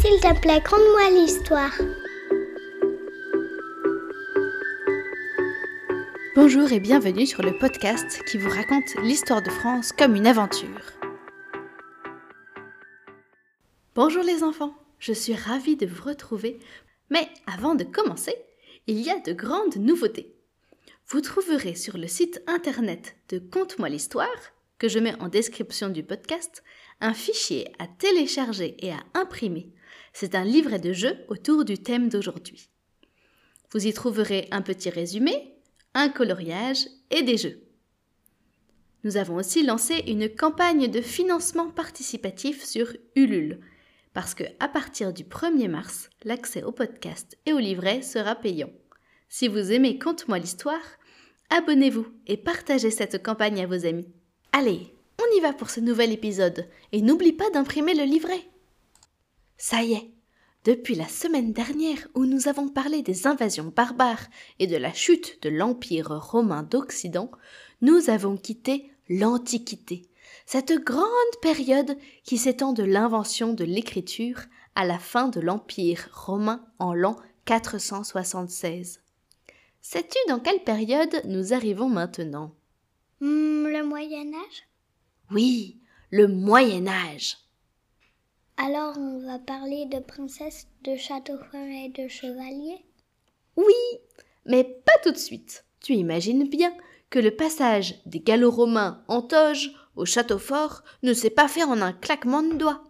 S'il te plaît, conte-moi l'histoire. Bonjour et bienvenue sur le podcast qui vous raconte l'histoire de France comme une aventure. Bonjour les enfants, je suis ravie de vous retrouver. Mais avant de commencer, il y a de grandes nouveautés. Vous trouverez sur le site internet de Conte-moi l'histoire, que je mets en description du podcast, un fichier à télécharger et à imprimer. C'est un livret de jeu autour du thème d'aujourd'hui. Vous y trouverez un petit résumé, un coloriage et des jeux. Nous avons aussi lancé une campagne de financement participatif sur Ulule, parce qu'à partir du 1er mars, l'accès au podcast et au livret sera payant. Si vous aimez Conte-moi l'histoire, abonnez-vous et partagez cette campagne à vos amis. Allez, on y va pour ce nouvel épisode et n'oublie pas d'imprimer le livret. Ça y est, depuis la semaine dernière où nous avons parlé des invasions barbares et de la chute de l'Empire romain d'Occident, nous avons quitté l'Antiquité, cette grande période qui s'étend de l'invention de l'écriture à la fin de l'Empire romain en l'an 476. Sais-tu dans quelle période nous arrivons maintenant ? Le Moyen-âge ? Oui, le Moyen-âge. Alors on va parler de princesses, de châteaux forts et de chevaliers ? Oui, mais pas tout de suite. Tu imagines bien que le passage des Gallo-Romains en toge au château fort ne s'est pas fait en un claquement de doigts.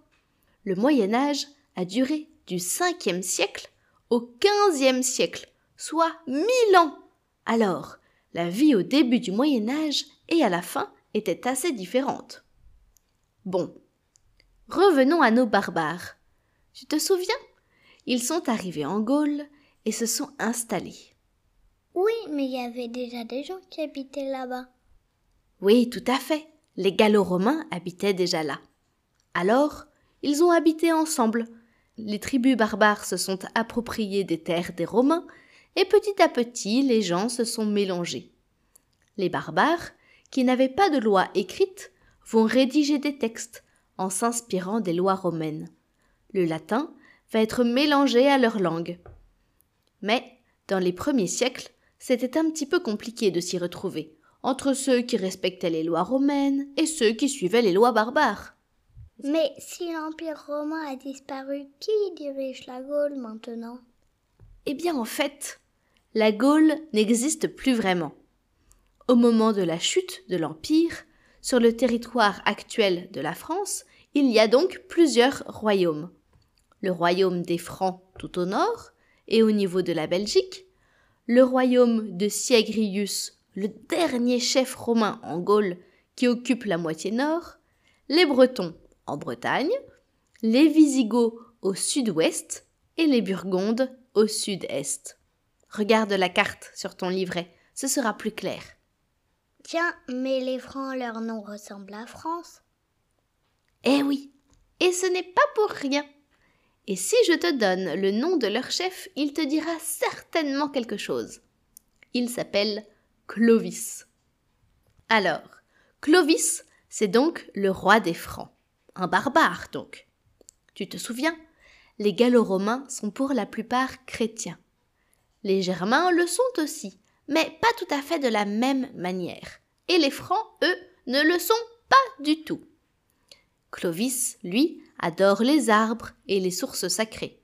Le Moyen-Âge a duré du 5e siècle au 15e siècle, soit 1000 ans. Alors, la vie au début du Moyen-Âge et à la fin était assez différente. Bon, revenons à nos barbares. Tu te souviens ? Ils sont arrivés en Gaule et se sont installés. Oui, mais il y avait déjà des gens qui habitaient là-bas. Oui, tout à fait. Les Gallo-Romains habitaient déjà là. Alors, ils ont habité ensemble. Les tribus barbares se sont appropriées des terres des Romains et petit à petit, les gens se sont mélangés. Les barbares, qui n'avaient pas de loi écrite, vont rédiger des textes en s'inspirant des lois romaines. Le latin va être mélangé à leur langue. Mais, dans les premiers siècles, c'était un petit peu compliqué de s'y retrouver, entre ceux qui respectaient les lois romaines et ceux qui suivaient les lois barbares. Mais si l'Empire romain a disparu, qui dirige la Gaule maintenant ? Eh bien en fait, la Gaule n'existe plus vraiment. Au moment de la chute de l'Empire, sur le territoire actuel de la France, il y a donc plusieurs royaumes. Le royaume des Francs tout au nord et au niveau de la Belgique, le royaume de Syagrius, le dernier chef romain en Gaule qui occupe la moitié nord, les Bretons en Bretagne, les Visigoths au sud-ouest et les Burgondes au sud-est. Regarde la carte sur ton livret, ce sera plus clair. Tiens, mais les Francs, leur nom ressemble à France. Eh oui, et ce n'est pas pour rien. Et si je te donne le nom de leur chef, il te dira certainement quelque chose. Il s'appelle Clovis. Alors, Clovis, c'est donc le roi des Francs. Un barbare, donc. Tu te souviens ? Les Gallo-Romains sont pour la plupart chrétiens. Les Germains le sont aussi, mais pas tout à fait de la même manière. Et les Francs, eux, ne le sont pas du tout. Clovis, lui, adore les arbres et les sources sacrées.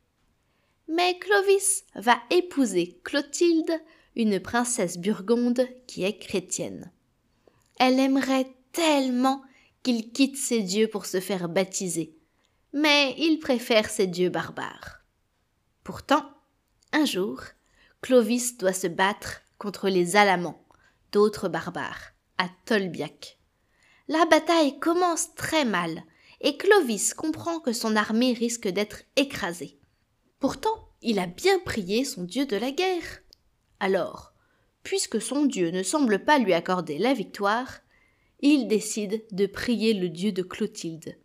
Mais Clovis va épouser Clotilde, une princesse burgonde qui est chrétienne. Elle aimerait tellement qu'il quitte ses dieux pour se faire baptiser. Mais il préfère ces dieux barbares. Pourtant, un jour, Clovis doit se battre contre les Alamans, d'autres barbares, à Tolbiac. La bataille commence très mal et Clovis comprend que son armée risque d'être écrasée. Pourtant, il a bien prié son dieu de la guerre. Alors, puisque son dieu ne semble pas lui accorder la victoire, il décide de prier le dieu de Clotilde,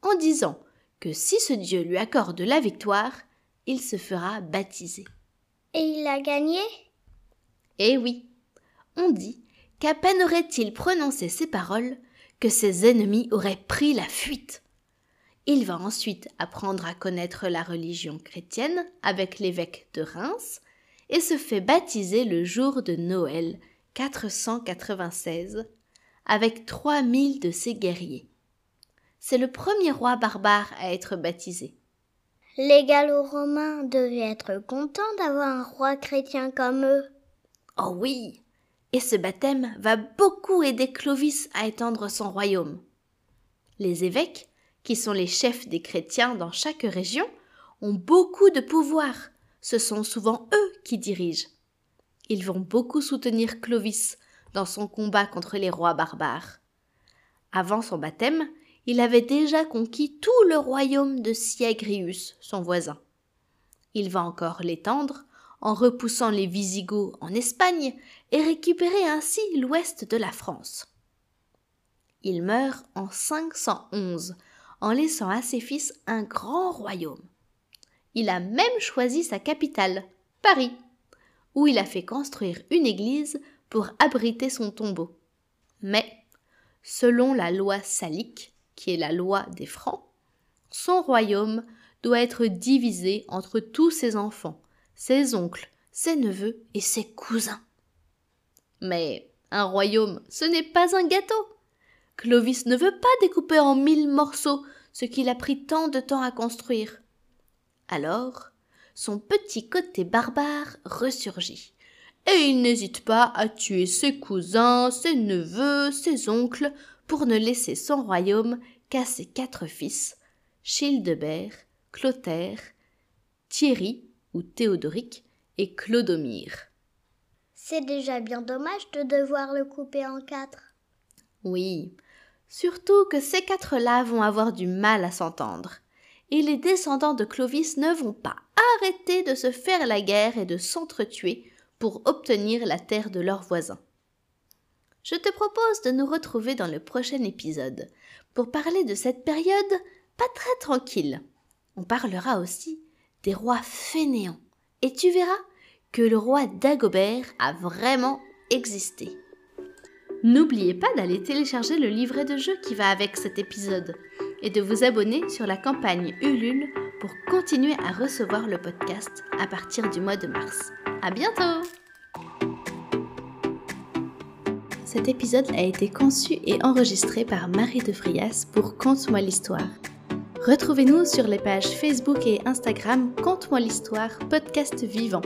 en disant que si ce dieu lui accorde la victoire, il se fera baptiser. Et il a gagné ? Eh oui, on dit qu'à peine aurait-il prononcé ces paroles que ses ennemis auraient pris la fuite. Il va ensuite apprendre à connaître la religion chrétienne avec l'évêque de Reims et se fait baptiser le jour de Noël, 496, avec 3000 de ses guerriers. C'est le premier roi barbare à être baptisé. Les Gallo-Romains devaient être contents d'avoir un roi chrétien comme eux. Oh oui! Et ce baptême va beaucoup aider Clovis à étendre son royaume. Les évêques, qui sont les chefs des chrétiens dans chaque région, ont beaucoup de pouvoir. Ce sont souvent eux qui dirigent. Ils vont beaucoup soutenir Clovis dans son combat contre les rois barbares. Avant son baptême, il avait déjà conquis tout le royaume de Syagrius, son voisin. Il va encore l'étendre en repoussant les Visigoths en Espagne et récupérer ainsi l'ouest de la France. Il meurt en 511, en laissant à ses fils un grand royaume. Il a même choisi sa capitale, Paris, où il a fait construire une église pour abriter son tombeau. Mais, selon la loi salique, qui est la loi des Francs, son royaume doit être divisé entre tous ses enfants, ses oncles, ses neveux et ses cousins. Mais un royaume, ce n'est pas un gâteau. Clovis ne veut pas découper en 1000 morceaux ce qu'il a pris tant de temps à construire. Alors, son petit côté barbare ressurgit, et il n'hésite pas à tuer ses cousins, ses neveux, ses oncles, pour ne laisser son royaume qu'à ses 4 fils, Childebert, Clotaire, Thierry ou Théodorique et Clodomire. C'est déjà bien dommage de devoir le couper en 4. Oui, surtout que ces 4-là vont avoir du mal à s'entendre, et les descendants de Clovis ne vont pas arrêter de se faire la guerre et de s'entretuer pour obtenir la terre de leurs voisins. Je te propose de nous retrouver dans le prochain épisode pour parler de cette période pas très tranquille. On parlera aussi des rois fainéants, et tu verras que le roi Dagobert a vraiment existé. N'oubliez pas d'aller télécharger le livret de jeu qui va avec cet épisode et de vous abonner sur la campagne Ulule pour continuer à recevoir le podcast à partir du mois de mars. À bientôt! Cet épisode a été conçu et enregistré par Marie de Frias pour Conte-moi l'histoire. Retrouvez-nous sur les pages Facebook et Instagram Conte-moi l'histoire podcast vivant.